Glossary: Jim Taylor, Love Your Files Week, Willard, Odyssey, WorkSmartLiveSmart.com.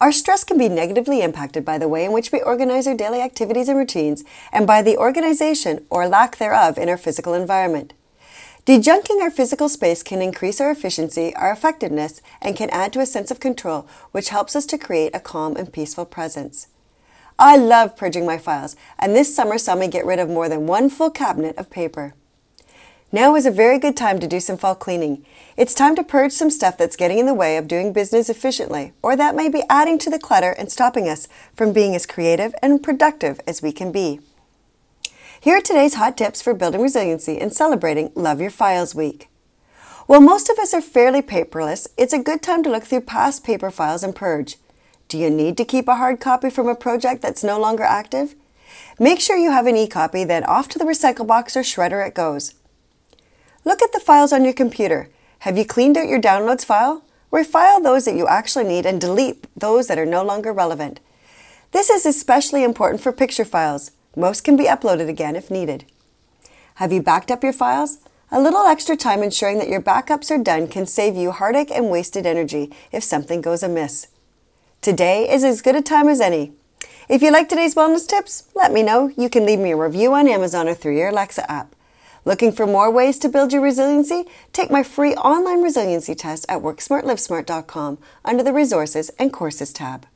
Our stress can be negatively impacted by the way in which we organize our daily activities and routines and by the organization or lack thereof in our physical environment. Dejunking our physical space can increase our efficiency, our effectiveness, and can add to a sense of control, which helps us to create a calm and peaceful presence. I love purging my files, and this summer saw me get rid of more than one full cabinet of paper. Now is a very good time to do some fall cleaning. It's time to purge some stuff that's getting in the way of doing business efficiently, or that may be adding to the clutter and stopping us from being as creative and productive as we can be. Here are today's hot tips for building resiliency and celebrating Love Your Files Week. While most of us are fairly paperless, it's a good time to look through past paper files and purge. Do you need to keep a hard copy from a project that's no longer active? Make sure you have an e-copy, then off to the recycle box or shredder it goes. Look at the files on your computer. Have you cleaned out your downloads file? Refile those that you actually need and delete those that are no longer relevant. This is especially important for picture files. Most can be uploaded again if needed. Have you backed up your files? A little extra time ensuring that your backups are done can save you heartache and wasted energy if something goes amiss. Today is as good a time as any. If you like today's wellness tips, let me know. You can leave me a review on Amazon or through your Alexa app. Looking for more ways to build your resiliency? Take my free online resiliency test at WorkSmartLiveSmart.com under the Resources and Courses tab.